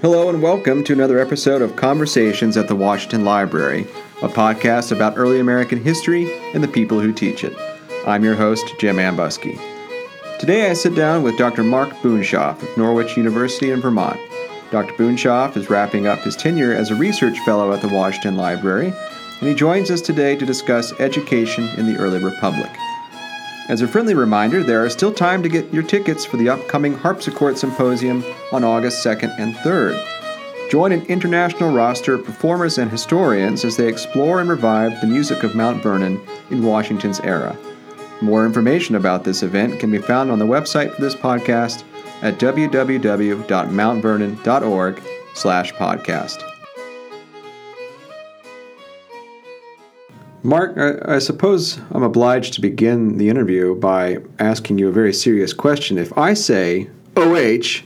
Hello and welcome to another episode of Conversations at the Washington Library, a podcast about early American history and the people who teach it. I'm your host, Jim Ambuske. Today I sit down with Dr. Mark Boonshoff of Norwich University in Vermont. Dr. Boonshoff is wrapping up his tenure as a research fellow at the Washington Library, and he joins us today to discuss education in the early republic. As a friendly reminder, there is still time to get your tickets for the upcoming Harpsichord Symposium on August 2nd and 3rd. Join an international roster of performers and historians as they explore and revive the music of Mount Vernon in Washington's era. More information about this event can be found on the website for this podcast at www.mountvernon.org/podcast. Mark, I suppose I'm obliged to begin the interview by asking you a very serious question. If I say OH,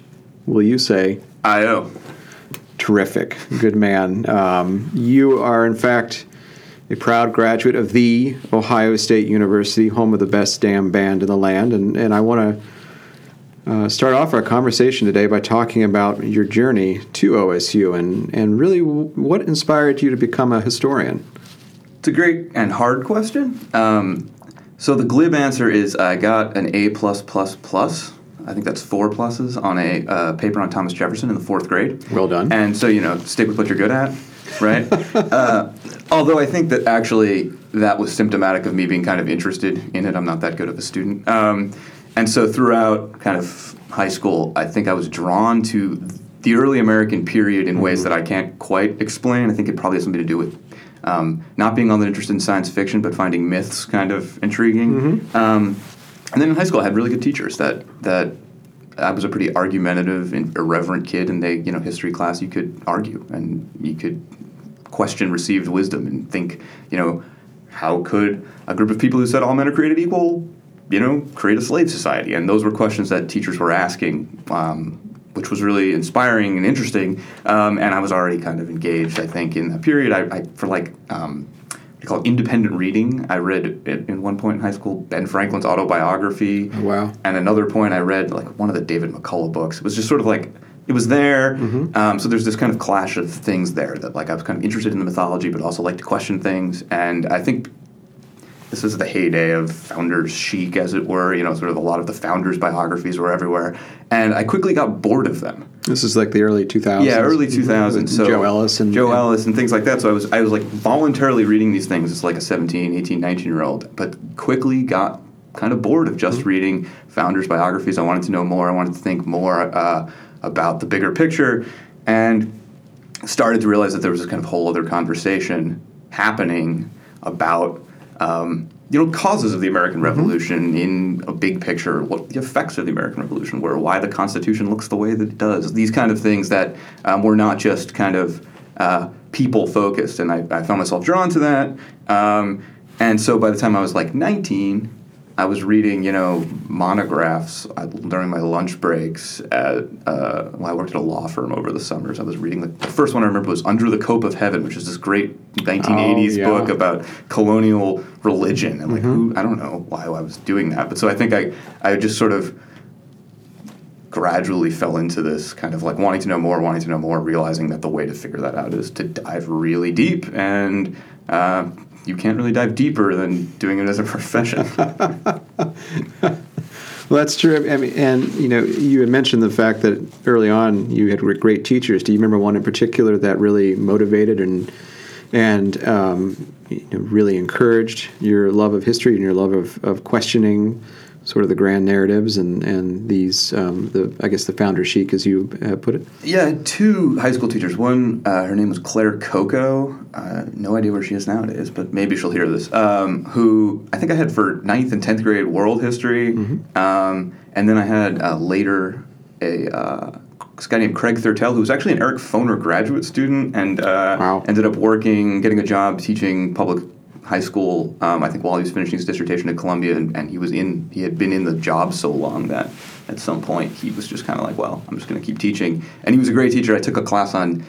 will you say IO? Terrific. Good man. You are, in fact, a proud graduate of the Ohio State University, home of the best damn band in the land. And I want to start off our conversation today by talking about your journey to OSU and really what inspired you to become a historian. It's a great and hard question. So the glib answer is I got an A+++. I think that's four pluses on a paper on Thomas Jefferson in the fourth grade. Well done. And so, stick with what you're good at, right? Although I think that actually that was symptomatic of me being kind of interested in it. I'm not that good of a student. And so throughout kind of high school, I think I was drawn to the early American period in ways that I can't quite explain. I think it probably has something to do with not being all that interested in science fiction, but finding myths kind of intriguing. Mm-hmm. And then in high school, I had really good teachers that I was a pretty argumentative and irreverent kid, and they, history class, you could argue, and you could question received wisdom and think, how could a group of people who said all men are created equal, create a slave society? And those were questions that teachers were asking, which was really inspiring and interesting, and I was already kind of engaged, I think, in that period. I call it independent reading. I read, at one point in high school, Ben Franklin's autobiography. Oh, wow. And another point I read, one of the David McCullough books. It was just sort of it was there. Mm-hmm. So there's this kind of clash of things there that, I was kind of interested in the mythology, but also liked to question things. And I think this is the heyday of founders chic, as it were. Sort of a lot of the founders' biographies were everywhere. And I quickly got board of them. This is the early 2000s. Yeah, early 2000s. So Joe Ellis and things like that. So I was voluntarily reading these things as a 17, 18, 19-year-old, but quickly got kind of bored of just reading founders' biographies. I wanted to know more. I wanted to think more about the bigger picture, and started to realize that there was this kind of whole other conversation happening about causes of the American Revolution in a big picture, what the effects of the American Revolution were, why the Constitution looks the way that it does, these kind of things that were not just kind of people-focused, and I found myself drawn to that. And so by the time I was 19, I was reading, monographs during my lunch breaks. I worked at a law firm over the summers. I was reading the first one I remember was Under the Cope of Heaven, which is this great 1980s book about colonial religion. And I don't know why I was doing that. But so I think I just sort of gradually fell into this kind of wanting to know more, realizing that the way to figure that out is to dive really deep, and you can't really dive deeper than doing it as a profession. Well, that's true. I mean, and, you had mentioned the fact that early on you had great teachers. Do you remember one in particular that really motivated and really encouraged your love of history and your love of questioning sort of the grand narratives and these, I guess, the founder chic, as you put it? Yeah, two high school teachers. One, her name was Claire Coco. No idea where she is nowadays, but maybe she'll hear this, who I think I had for 9th and 10th grade world history. Mm-hmm. And then I had later this guy named Craig Thurtell, who was actually an Eric Foner graduate student, and ended up getting a job teaching public high school, I think, while he was finishing his dissertation at Columbia, and he had been in the job so long that at some point he was just kind of I'm just going to keep teaching. And he was a great teacher. I took a class on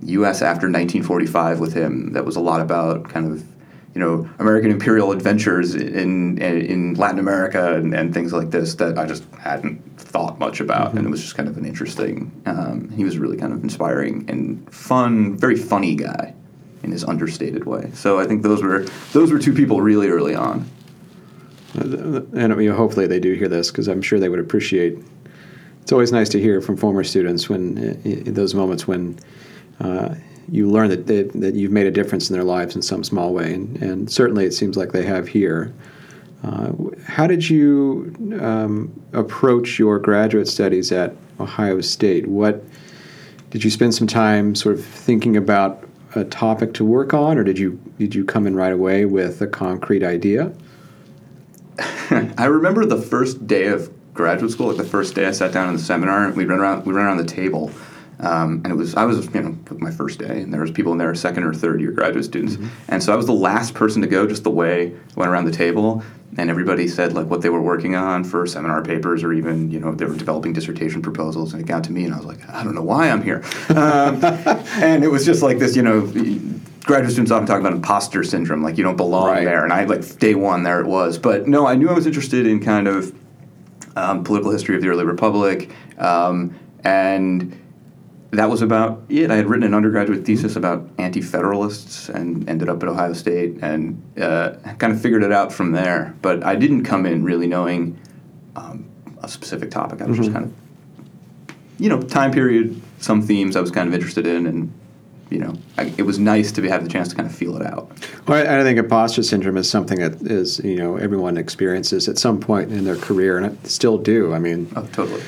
U.S. after 1945 with him that was a lot about kind of American imperial adventures in Latin America and things like this that I just hadn't thought much about. Mm-hmm. And it was just kind of an interesting, he was really kind of inspiring and fun, very funny guy in his understated way. So I think those were two people really early on. And hopefully they do hear this, because I'm sure they would appreciate. It's always nice to hear from former students when in those moments when you learn that you've made a difference in their lives in some small way, and certainly it seems like they have here. How did you approach your graduate studies at Ohio State? What did you spend some time sort of thinking about a topic to work on, or did you come in right away with a concrete idea? I remember the first day of graduate school, like the first day I sat down in the seminar, and we ran around the table. And I was my first day, and there was people in there, second or third year graduate students. Mm-hmm. And so I was the last person to go, just the way I went around the table, and everybody said like what they were working on for seminar papers, or even, they were developing dissertation proposals, and it got to me, and I was like, I don't know why I'm here. And it was just like this, graduate students often talk about imposter syndrome, like you don't belong there, and I day one, there it was. But no, I knew I was interested in kind of political history of the early republic, and that was about it. I had written an undergraduate thesis about anti-federalists and ended up at Ohio State and kind of figured it out from there. But I didn't come in really knowing a specific topic. I was just kind of, time period, some themes I was kind of interested in, and it was nice to have the chance to kind of feel it out. Well, I think imposter syndrome is something that is, everyone experiences at some point in their career, and I still do. I mean, oh, totally.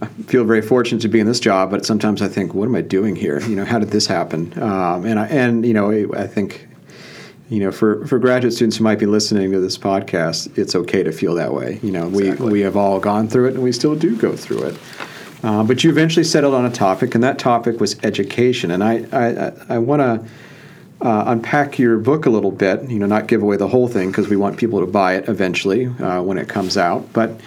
I feel very fortunate to be in this job, but sometimes I think, what am I doing here? How did this happen? I think, for graduate students who might be listening to this podcast, it's okay to feel that way. We have all gone through it, and we still do go through it. But you eventually settled on a topic, and that topic was education. And I want to unpack your book a little bit, not give away the whole thing, because we want people to buy it eventually when it comes out. But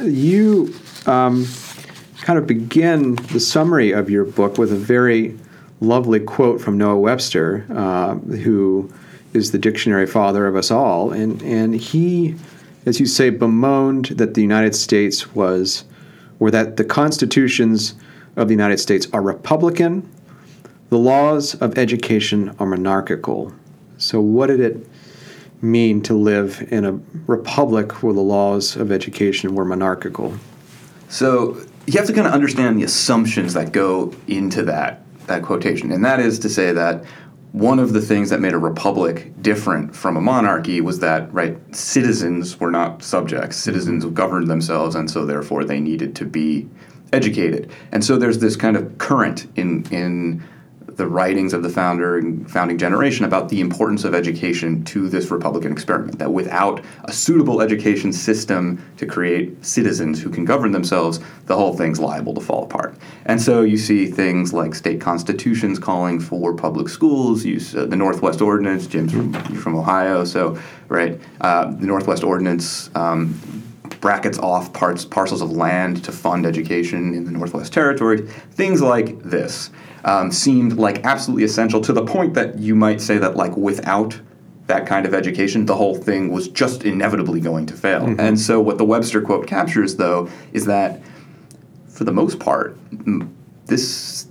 you kind of begin the summary of your book with a very lovely quote from Noah Webster, who is the dictionary father of us all. And he, as you say, bemoaned that the United States was, or that the constitutions of the United States are republican, the laws of education are monarchical. So what did it mean to live in a republic where the laws of education were monarchical? So you have to kind of understand the assumptions that go into that quotation. And that is to say that one of the things that made a republic different from a monarchy was that, citizens were not subjects. Citizens governed themselves, and so therefore they needed to be educated. And so there's this kind of current in the writings of the founding generation about the importance of education to this republican experiment, that without a suitable education system to create citizens who can govern themselves, the whole thing's liable to fall apart. And so you see things like state constitutions calling for public schools, the Northwest Ordinance. Jim's from Ohio, so the Northwest Ordinance brackets off parcels of land to fund education in the Northwest Territory. Things like this seemed like absolutely essential, to the point that you might say that without that kind of education, the whole thing was just inevitably going to fail. Mm-hmm. And so what the Webster quote captures, though, is that for the most part, this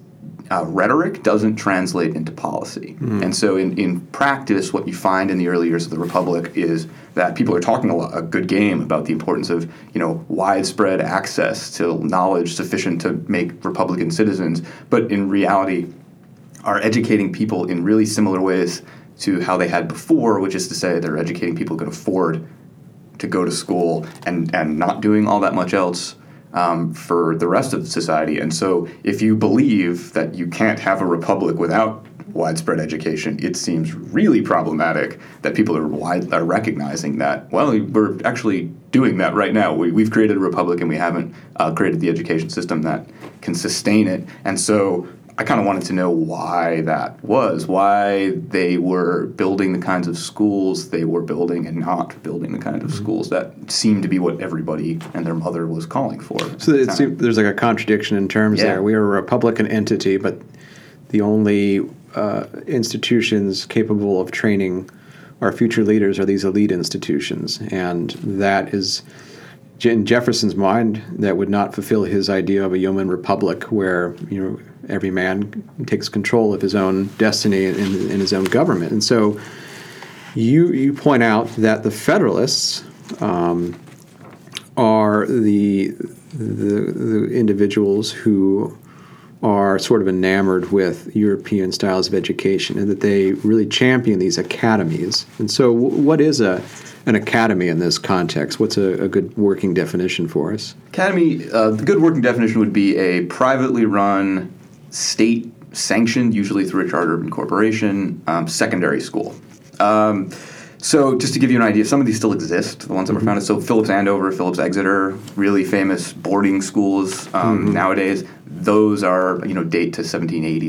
rhetoric doesn't translate into policy. Mm-hmm. And so in practice, what you find in the early years of the republic is that people are talking a good game about the importance of, widespread access to knowledge sufficient to make republican citizens, but in reality are educating people in really similar ways to how they had before, which is to say they're educating people who can afford to go to school and not doing all that much else for the rest of society. And so if you believe that you can't have a republic without widespread education, it seems really problematic that people are recognizing that, well, we're actually doing that right now. We've created a republic, and we haven't created the education system that can sustain it. And so I kind of wanted to know why that was, why they were building the kinds of schools they were building and not building the kind of schools that seemed to be what everybody and their mother was calling for. So it seemed there's a contradiction in terms there. We are a republican entity, but the only institutions capable of training our future leaders are these elite institutions, and that is, in Jefferson's mind, that would not fulfill his idea of a yeoman republic where, you know, every man takes control of his own destiny in his own government. And so you point out that the Federalists are the individuals who are sort of enamored with European styles of education, and that they really champion these academies. And so what is an academy in this context? What's a good working definition for us? Academy, the good working definition would be a privately run, state-sanctioned, usually through a chartered corporation, secondary school. So just to give you an idea, some of these still exist, the ones that were founded. So Phillips Andover, Phillips Exeter, really famous boarding schools nowadays. Those are, you know, date to 1780,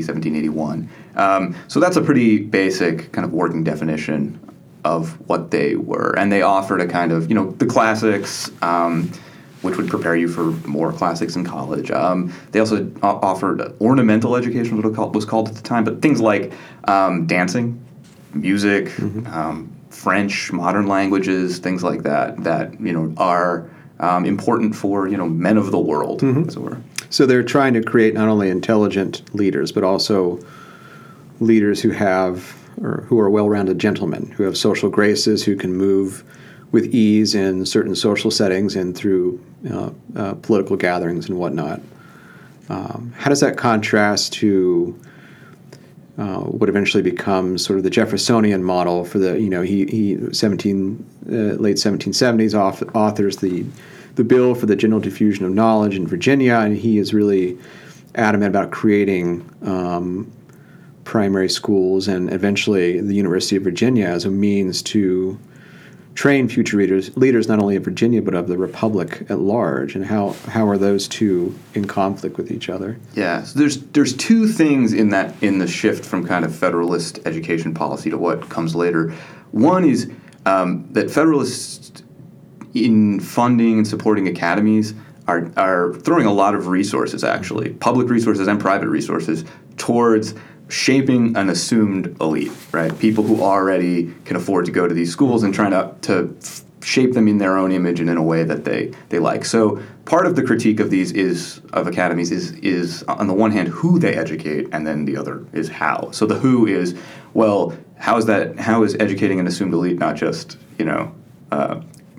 1781. So that's a pretty basic kind of working definition of what they were. And they offered a kind of, you know, the classics, which would prepare you for more classics in college. They also offered ornamental education, what it was called at the time, but things like dancing, music, French, modern languages, things like that, that, you know, are important for, you know, men of the world, as it were. So they're trying to create not only intelligent leaders, but also leaders who are well-rounded gentlemen, who have social graces, who can move with ease in certain social settings and through political gatherings and whatnot. How does that contrast to what eventually becomes sort of the Jeffersonian model for the, you know, late 1770s authors the bill for the general diffusion of knowledge in Virginia, and he is really adamant about creating primary schools and eventually the University of Virginia as a means to train future leaders not only of Virginia but of the Republic at large. And how are those two in conflict with each other? Yeah, so there's two things in the shift from kind of Federalist education policy to what comes later. One is that Federalists in funding and supporting academies are throwing a lot of resources, actually, public resources and private resources, towards shaping an assumed elite, right? People who already can afford to go to these schools and trying to shape them in their own image and in a way that they like. So part of the critique of these academies is on the one hand who they educate, and then the other is how. So the who is, well, how is educating an assumed elite not just, you know,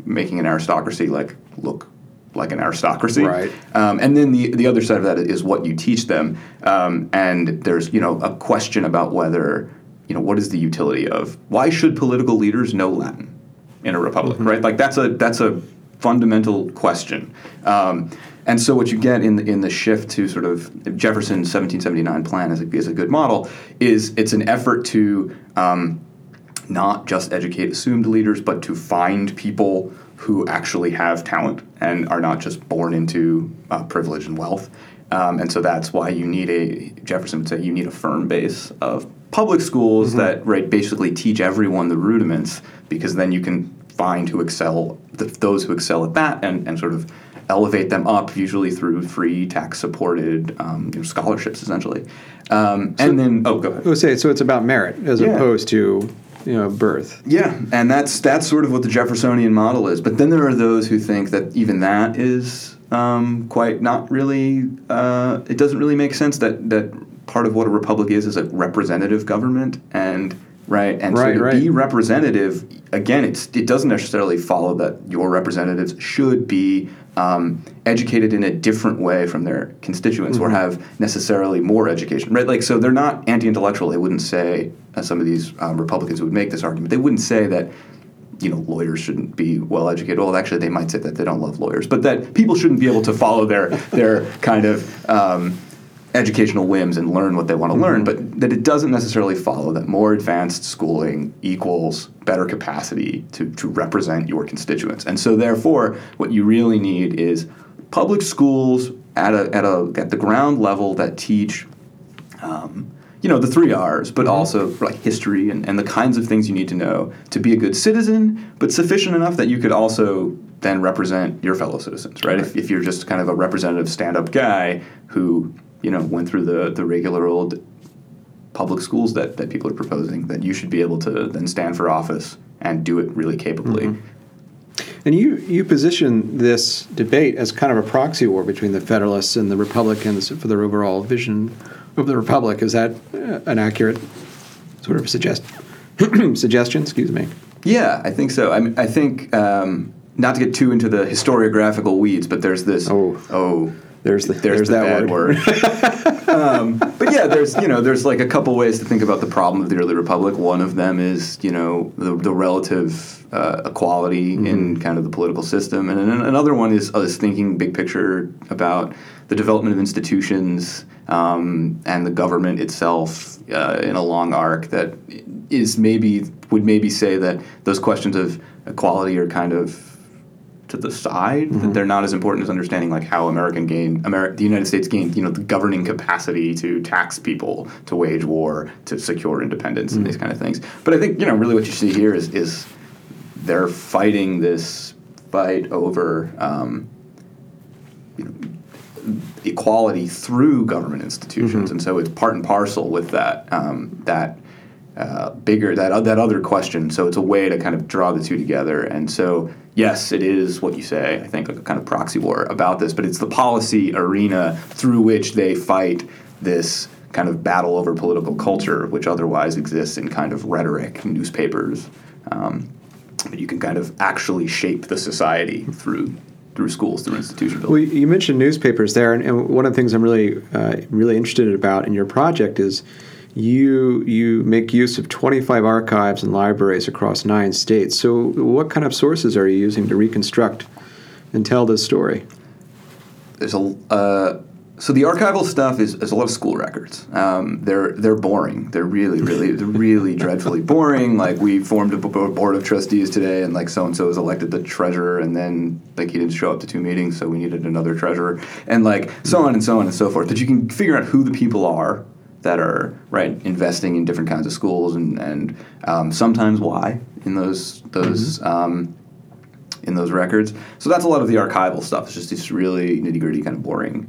making an aristocracy look like an aristocracy, right? And then the other side of that is what you teach them, and there's, you know, a question about whether, you know, what is the utility of, why should political leaders know Latin in a republic, right? Like that's a fundamental question, and so what you get in the shift to sort of Jefferson's 1779 plan is a good model. Is it's an effort to not just educate assumed leaders, but to find people who actually have talent and are not just born into privilege and wealth. And so that's why you need Jefferson would say, you need a firm base of public schools that, right, basically teach everyone the rudiments, because then you can find who excel, those who excel at that, and sort of elevate them up, usually through free, tax-supported you know, scholarships, essentially. Go ahead. I would say, so it's about merit as opposed to, you know, birth. Yeah, and that's sort of what the Jeffersonian model is. But then there are those who think that even that is quite not really. It doesn't really make sense that part of what a republic is a representative government, and be representative. Again, it doesn't necessarily follow that your representatives should be educated in a different way from their constituents or have necessarily more education, right? Like, so they're not anti-intellectual. They wouldn't say, as some of these Republicans who would make this argument, they wouldn't say that, you know, lawyers shouldn't be well-educated. Well, actually, they might say that they don't love lawyers, but that people shouldn't be able to follow their kind of educational whims and learn what they want to learn, but that it doesn't necessarily follow that more advanced schooling equals better capacity to represent your constituents. And so, therefore, what you really need is public schools at the ground level that teach you know, the 3 R's, but also like history and the kinds of things you need to know to be a good citizen, but sufficient enough that you could also then represent your fellow citizens, right? If you're just kind of a representative stand-up guy who, you know, went through the regular old public schools that people are proposing, that you should be able to then stand for office and do it really capably. Mm-hmm. And you position this debate as kind of a proxy war between the Federalists and the Republicans for the overall vision of the Republic. Is that an accurate sort of suggestion? Excuse me. Yeah, I think so. I think not to get too into the historiographical weeds, but there's this there's that bad word. But yeah, there's like a couple ways to think about the problem of the early republic. One of them is the relative equality mm-hmm. in kind of the political system, and another one is thinking big picture about the development of institutions and the government itself in a long arc that is would maybe say that those questions of equality are kind of to the side, mm-hmm. that they're not as important as understanding like how the United States gained, the governing capacity to tax people, to wage war, to secure independence, mm-hmm. and these kind of things. But I think really what you see here is they're fighting this fight over equality through government institutions, mm-hmm. and so it's part and parcel with that that other question. So it's a way to kind of draw the two together. And so, yes, it is what you say, I think, like a kind of proxy war about this, but it's the policy arena through which they fight this kind of battle over political culture, which otherwise exists in kind of rhetoric, newspapers. But you can kind of actually shape the society through schools, through institution building. Well, you mentioned newspapers there, and one of the things I'm really interested about in your project is you make use of 25 archives and libraries across 9 states. So what kind of sources are you using to reconstruct and tell this story? There's so the archival stuff is a lot of school records. They're boring. They're really dreadfully boring. Like, we formed a board of trustees today, and like so-and-so is elected the treasurer, and then like he didn't show up to 2 meetings, so we needed another treasurer, and like so on and so on and so forth. But you can figure out who the people are that are investing in different kinds of schools and sometimes why in those mm-hmm. In those records. So that's a lot of the archival stuff. It's just this really nitty-gritty kind of boring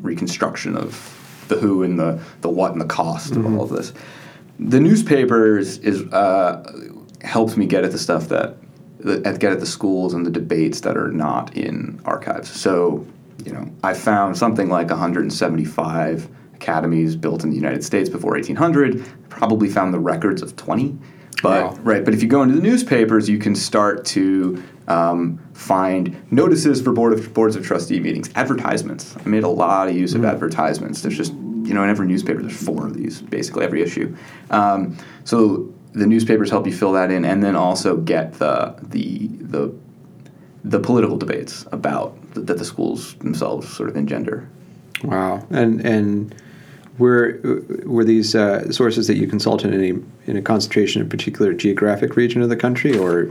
reconstruction of the who and the what and the cost mm-hmm. of all of this. The newspapers helps me get at the stuff get at the schools and the debates that are not in archives. So I found something like 175 academies built in the United States before 1800. Probably found the records of 20, but wow. Right. But if you go into the newspapers, you can start to find notices for boards of trustee meetings, advertisements. I made a lot of use of advertisements. There's just in every newspaper there's 4 of these, basically every issue. So the newspapers help you fill that in, and then also get the political debates about that the schools themselves sort of engender. Wow, and were these sources that you consulted in a concentration in a particular geographic region of the country, or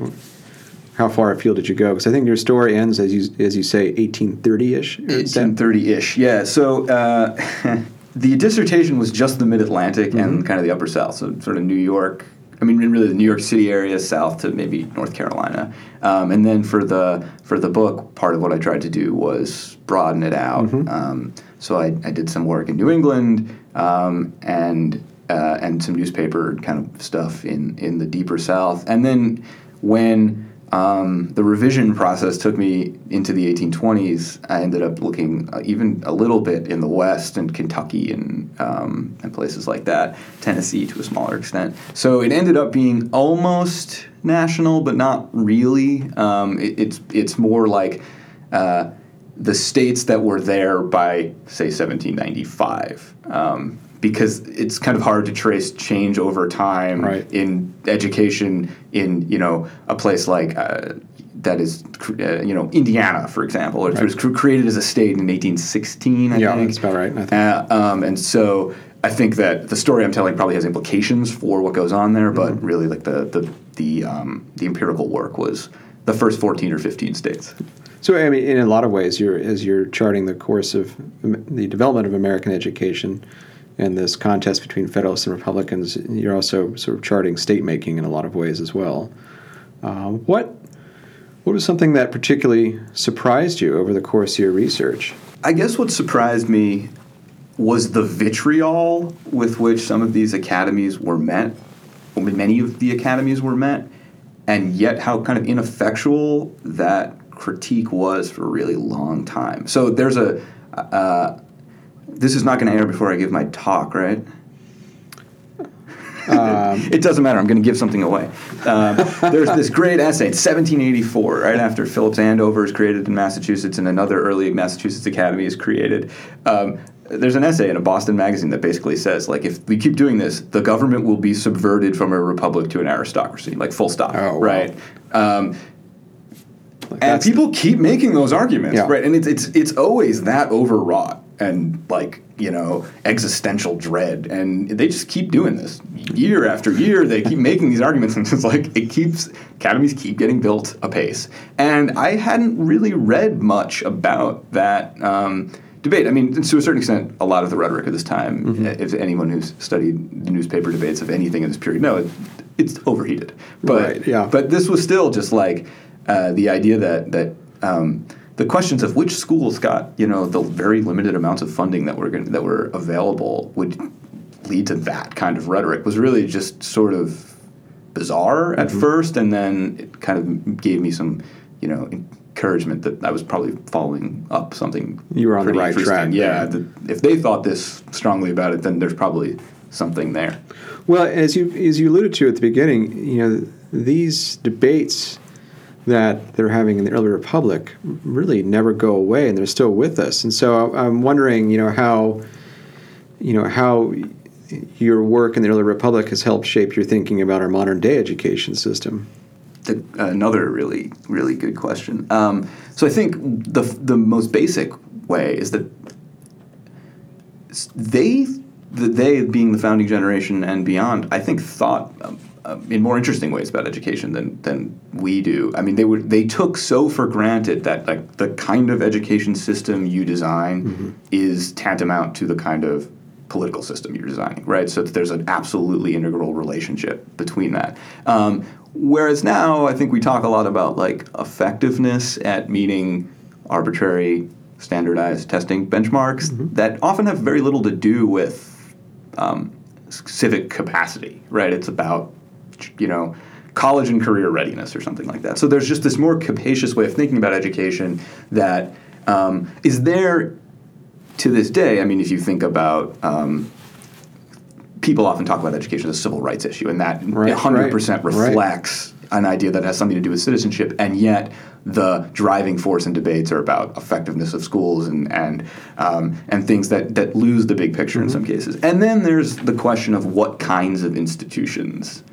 how far afield did you go? Because I think your story ends, as you say, 1830-ish? 1830-ish, yeah. So the dissertation was just the Mid-Atlantic mm-hmm. and kind of the Upper South, so sort of New York, really the New York City area, south to maybe North Carolina. And then for the book, part of what I tried to do was broaden it out. Mm-hmm. So I did some work in New England and some newspaper kind of stuff in the deeper South. And then when the revision process took me into the 1820s, I ended up looking even a little bit in the West and Kentucky and places like that, Tennessee to a smaller extent. So it ended up being almost national, but not really. It's more like the states that were there by, say, 1795, because it's kind of hard to trace change over time right. in education in, a place like that is, Indiana, for example. It right. was created as a state in 1816, I think. Yeah, that's about right, I think. And so I think that the story I'm telling probably has implications for what goes on there, but mm-hmm. really like the empirical work was the first 14 or 15 states. So, in a lot of ways, as you're charting the course of the development of American education and this contest between Federalists and Republicans, you're also sort of charting state-making in a lot of ways as well. What was something that particularly surprised you over the course of your research? I guess what surprised me was the vitriol with which many of the academies were met, and yet how kind of ineffectual that critique was for a really long time. So there's a this is not going to air before I give my talk, right? It doesn't matter. I'm going to give something away. There's this great essay. It's 1784, right after Phillips Andover is created in Massachusetts and another early Massachusetts academy is created. There's an essay in a Boston magazine that basically says, like, if we keep doing this, the government will be subverted from a republic to an aristocracy, like full stop, oh, wow. Right? And people keep making those arguments, yeah. Right? And it's always that overwrought and, like, you know, existential dread. And they just keep doing this year after year. They keep making these arguments, and it's like academies keep getting built apace. And I hadn't really read much about that debate. I mean, to a certain extent, a lot of the rhetoric of this time, mm-hmm. if anyone who's studied the newspaper debates of anything in this period, no, it's overheated. But, right, yeah. But this was still just like the idea that the questions of which schools got, you know, the very limited amounts of funding that were available would lead to that kind of rhetoric was really just sort of bizarre at mm-hmm. first, and then it kind of gave me some, you know, encouragement that I was probably following up something. You were on the right track. Yeah, if they thought this strongly about it, then there's probably something there. Well, as you alluded to at the beginning, you know, these debates that they're having in the early republic really never go away, and they're still with us. And so I'm wondering, how your work in the early republic has helped shape your thinking about our modern day education system. Another really, really good question. So I think the most basic way is that they being the founding generation and beyond, I think thought in more interesting ways about education than we do. I mean, they took so for granted that, like, the kind of education system you design mm-hmm. is tantamount to the kind of political system you're designing, right? So that there's an absolutely integral relationship between that. Whereas now, I think we talk a lot about, like, effectiveness at meeting arbitrary, standardized testing benchmarks mm-hmm. that often have very little to do with civic capacity, right? It's about college and career readiness or something like that. So there's just this more capacious way of thinking about education that is there to this day. I mean, if you think about people often talk about education as a civil rights issue, and that right, 100% right, reflects right. an idea that has something to do with citizenship, and yet the driving force in debates are about effectiveness of schools and things that lose the big picture mm-hmm. in some cases. And then there's the question of what kinds of institutions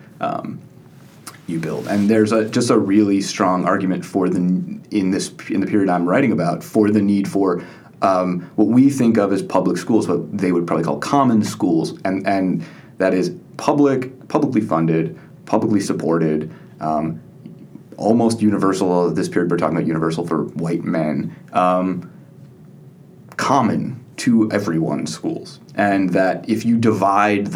you build, and there's just a really strong argument for in the period I'm writing about for the need for what we think of as public schools, what they would probably call common schools, and that is publicly funded, publicly supported, almost universal. At this period, we're talking about universal for white men, common to everyone schools, and that if you divide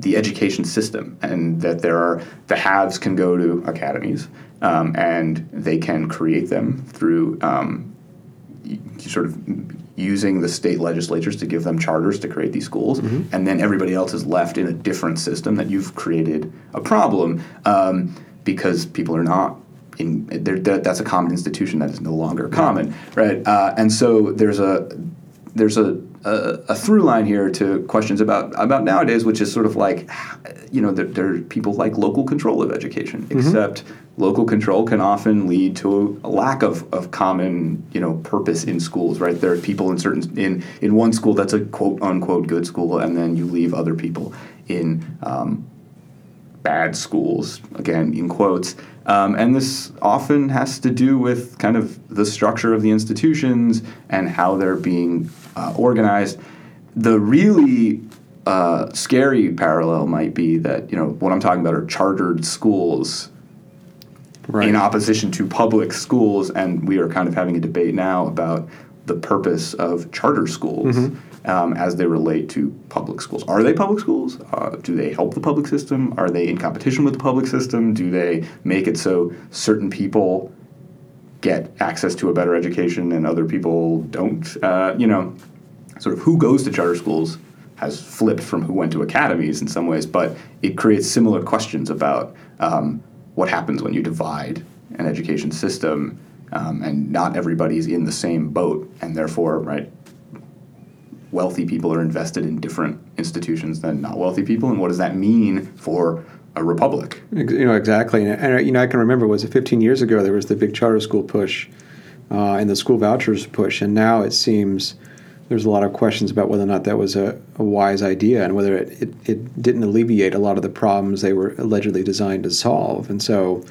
the education system, and that the haves can go to academies, and they can create them through sort of using the state legislatures to give them charters to create these schools, mm-hmm. and then everybody else is left in a different system that you've created a problem because people are not in that's a common institution that is no longer common, right? And so there's a through line here to questions about nowadays, which is sort of like, there are people like local control of education, mm-hmm. except local control can often lead to a lack of common, purpose in schools, right? There are people in in one school that's a quote unquote good school, and then you leave other people in bad schools, again, in quotes. And this often has to do with kind of the structure of the institutions and how they're being organized. The really scary parallel might be that, what I'm talking about are chartered schools right. in opposition to public schools, and we are kind of having a debate now about the purpose of charter schools mm-hmm. As they relate to public schools. Are they public schools? Do they help the public system? Are they in competition with the public system? Do they make it so certain people get access to a better education and other people don't? Sort of who goes to charter schools has flipped from who went to academies in some ways, but it creates similar questions about what happens when you divide an education system and not everybody's in the same boat, and therefore, right, wealthy people are invested in different institutions than not wealthy people, and what does that mean for a republic? You know, exactly. And you know, I can remember, was it 15 years ago, there was the big charter school push and the school vouchers push, and now it seems there's a lot of questions about whether or not that was a wise idea and whether it didn't alleviate a lot of the problems they were allegedly designed to solve. And so,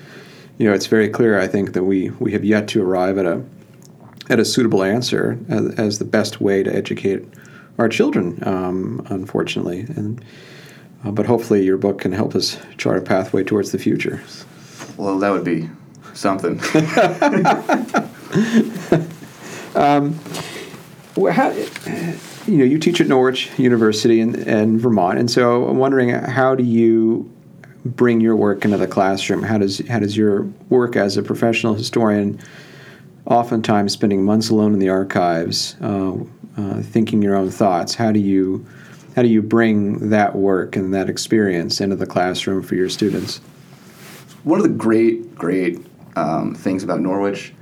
you know, it's very clear, I think, that we have yet to arrive at a suitable answer as the best way to educate our children, unfortunately. And but hopefully your book can help us chart a pathway towards the future. Well, that would be something. How, you know, you teach at Norwich University in Vermont, and so I'm wondering, how do you bring your work into the classroom? How does your work as a professional historian, oftentimes spending months alone in the archives, thinking your own thoughts, how do you bring that work and that experience into the classroom for your students? One of the great things about Norwich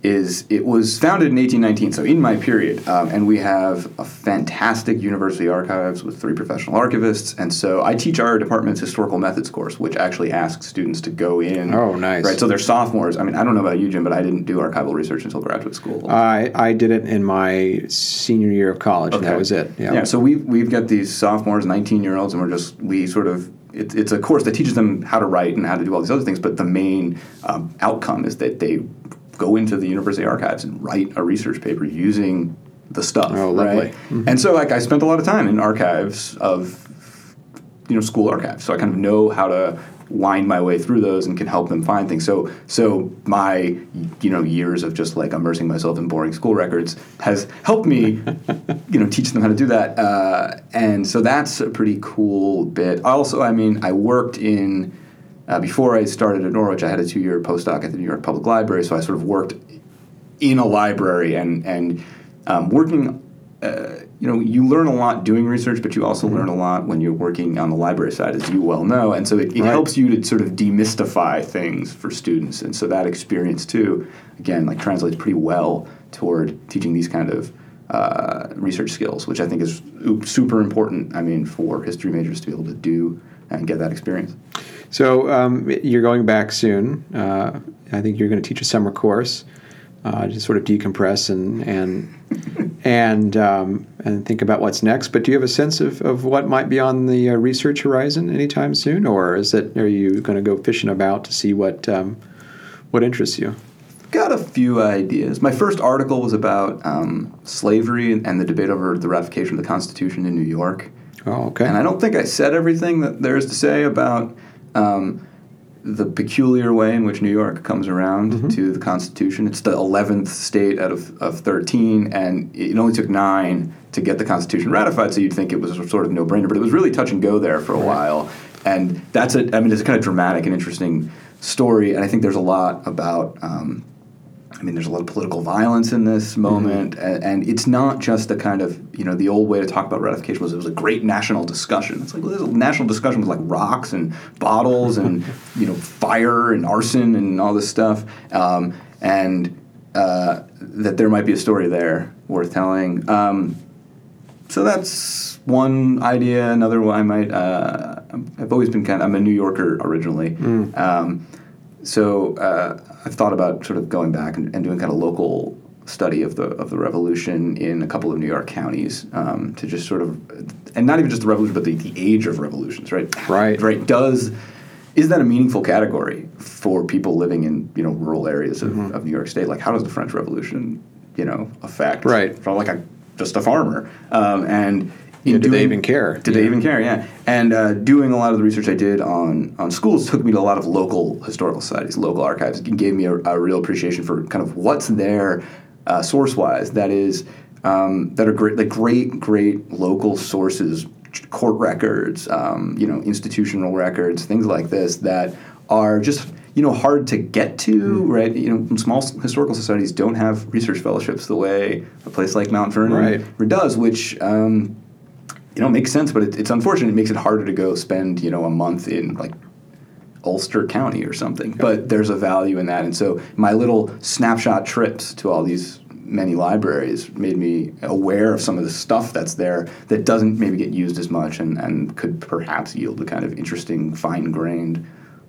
is it was founded in 1819, so in my period, and we have a fantastic university archives with 3 professional archivists, and so I teach our department's historical methods course, which actually asks students to go in. Oh, nice. Right, so they're sophomores. I mean, I don't know about you, Jim, but I didn't do archival research until graduate school. I did it in my senior year of college, okay. And that was it. Yeah, so we've got these sophomores, 19-year-olds, and it's a course that teaches them how to write and how to do all these other things, but the main outcome is that they go into the university archives and write a research paper using the stuff. Oh, lovely. Right? Mm-hmm. And so, like, I spent a lot of time in archives of, you know, school archives. So I kind of know how to wind my way through those and can help them find things. So my, you know, years of just, like, immersing myself in boring school records has helped me, you know, teach them how to do that. And so that's a pretty cool bit. Also, I mean, I worked in... before I started at Norwich, I had a 2-year postdoc at the New York Public Library, so I sort of worked in a library and working. You know, you learn a lot doing research, but you also mm-hmm. learn a lot when you're working on the library side, as you well know. And so it right. helps you to sort of demystify things for students. And so that experience too, again, like, translates pretty well toward teaching these kind of research skills, which I think is super important. I mean, for history majors to be able to do and get that experience. So you're going back soon. I think you're going to teach a summer course, just sort of decompress and and think about what's next. But do you have a sense of what might be on the research horizon anytime soon, or are you going to go fishing about to see what interests you? Got a few ideas. My first article was about slavery and the debate over the ratification of the Constitution in New York. Oh, okay. And I don't think I said everything that there is to say about the peculiar way in which New York comes around mm-hmm. to the Constitution. It's the 11th state out of 13, and it only took 9 to get the Constitution ratified, so you'd think it was a sort of no-brainer, but it was really touch and go there for a while. And it's kind of dramatic and interesting story, and I think there's a lot about... there's a lot of political violence in this moment, mm-hmm. and it's not just the kind of, you know, the old way to talk about ratification was it was a great national discussion. It's like, well, there's a national discussion with, like, rocks and bottles and, you know, fire and arson and all this stuff, and that there might be a story there worth telling. So that's one idea. Another one I might, I've always been I'm a New Yorker originally. So I've thought about sort of going back and doing kind of local study of the revolution in a couple of New York counties to just sort of, and not even just the revolution, but the age of revolutions, right? Right. Is that a meaningful category for people living in, you know, rural areas mm-hmm. of New York State? Like, how does the French Revolution, you know, affect? Right. From, like, just a farmer, and. Did they even care? Did they even care, yeah. And doing a lot of the research I did on schools took me to a lot of local historical societies, local archives. It gave me a real appreciation for kind of what's there source-wise. That is, that are great local sources, court records, you know, institutional records, things like this that are just, you know, hard to get to, mm-hmm. right? You know, small historical societies don't have research fellowships the way a place like Mount Vernon does, which... you know, it makes sense, but it's unfortunate. It makes it harder to go spend, you know, a month in, like, Ulster County or something. Okay. But there's a value in that. And so my little snapshot trips to all these many libraries made me aware of some of the stuff that's there that doesn't maybe get used as much and could perhaps yield a kind of interesting, fine-grained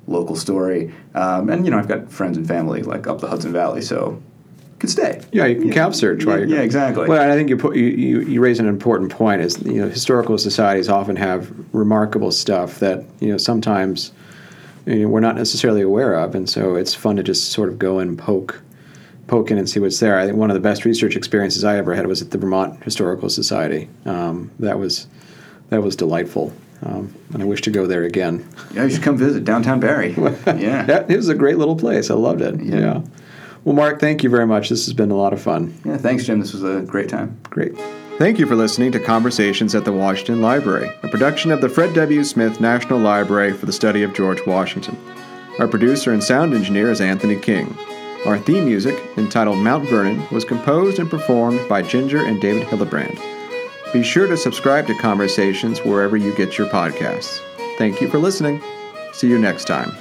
local story. And, you know, I've got friends and family, like, up the Hudson Valley, so could stay. Yeah, you can couch search while you're going. Yeah, exactly. Well, I think you raise an important point. Is, you know, historical societies often have remarkable stuff that, you know, sometimes, you know, we're not necessarily aware of, and so it's fun to just sort of go and poke in and see what's there. I think one of the best research experiences I ever had was at the Vermont Historical Society. That was delightful. And I wish to go there again. Yeah, you should come visit downtown Barrie. Yeah, it was a great little place. I loved it. Yeah. Well, Mark, thank you very much. This has been a lot of fun. Yeah, thanks, Jim. This was a great time. Great. Thank you for listening to Conversations at the Washington Library, a production of the Fred W. Smith National Library for the Study of George Washington. Our producer and sound engineer is Anthony King. Our theme music, entitled Mount Vernon, was composed and performed by Ginger and David Hillebrand. Be sure to subscribe to Conversations wherever you get your podcasts. Thank you for listening. See you next time.